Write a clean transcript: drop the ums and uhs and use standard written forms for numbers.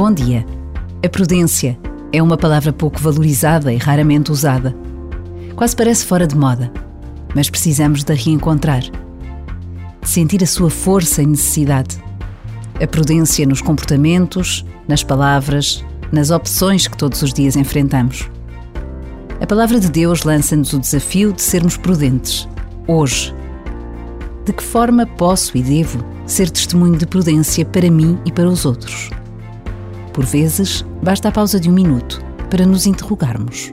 Bom dia. A prudência é uma palavra pouco valorizada e raramente usada. Quase parece fora de moda, mas precisamos da reencontrar. Sentir a sua força e necessidade. A prudência nos comportamentos, nas palavras, nas opções que todos os dias enfrentamos. A palavra de Deus lança-nos o desafio de sermos prudentes, hoje. De que forma posso e devo ser testemunho de prudência para mim e para os outros? Por vezes, basta a pausa de um minuto para nos interrogarmos.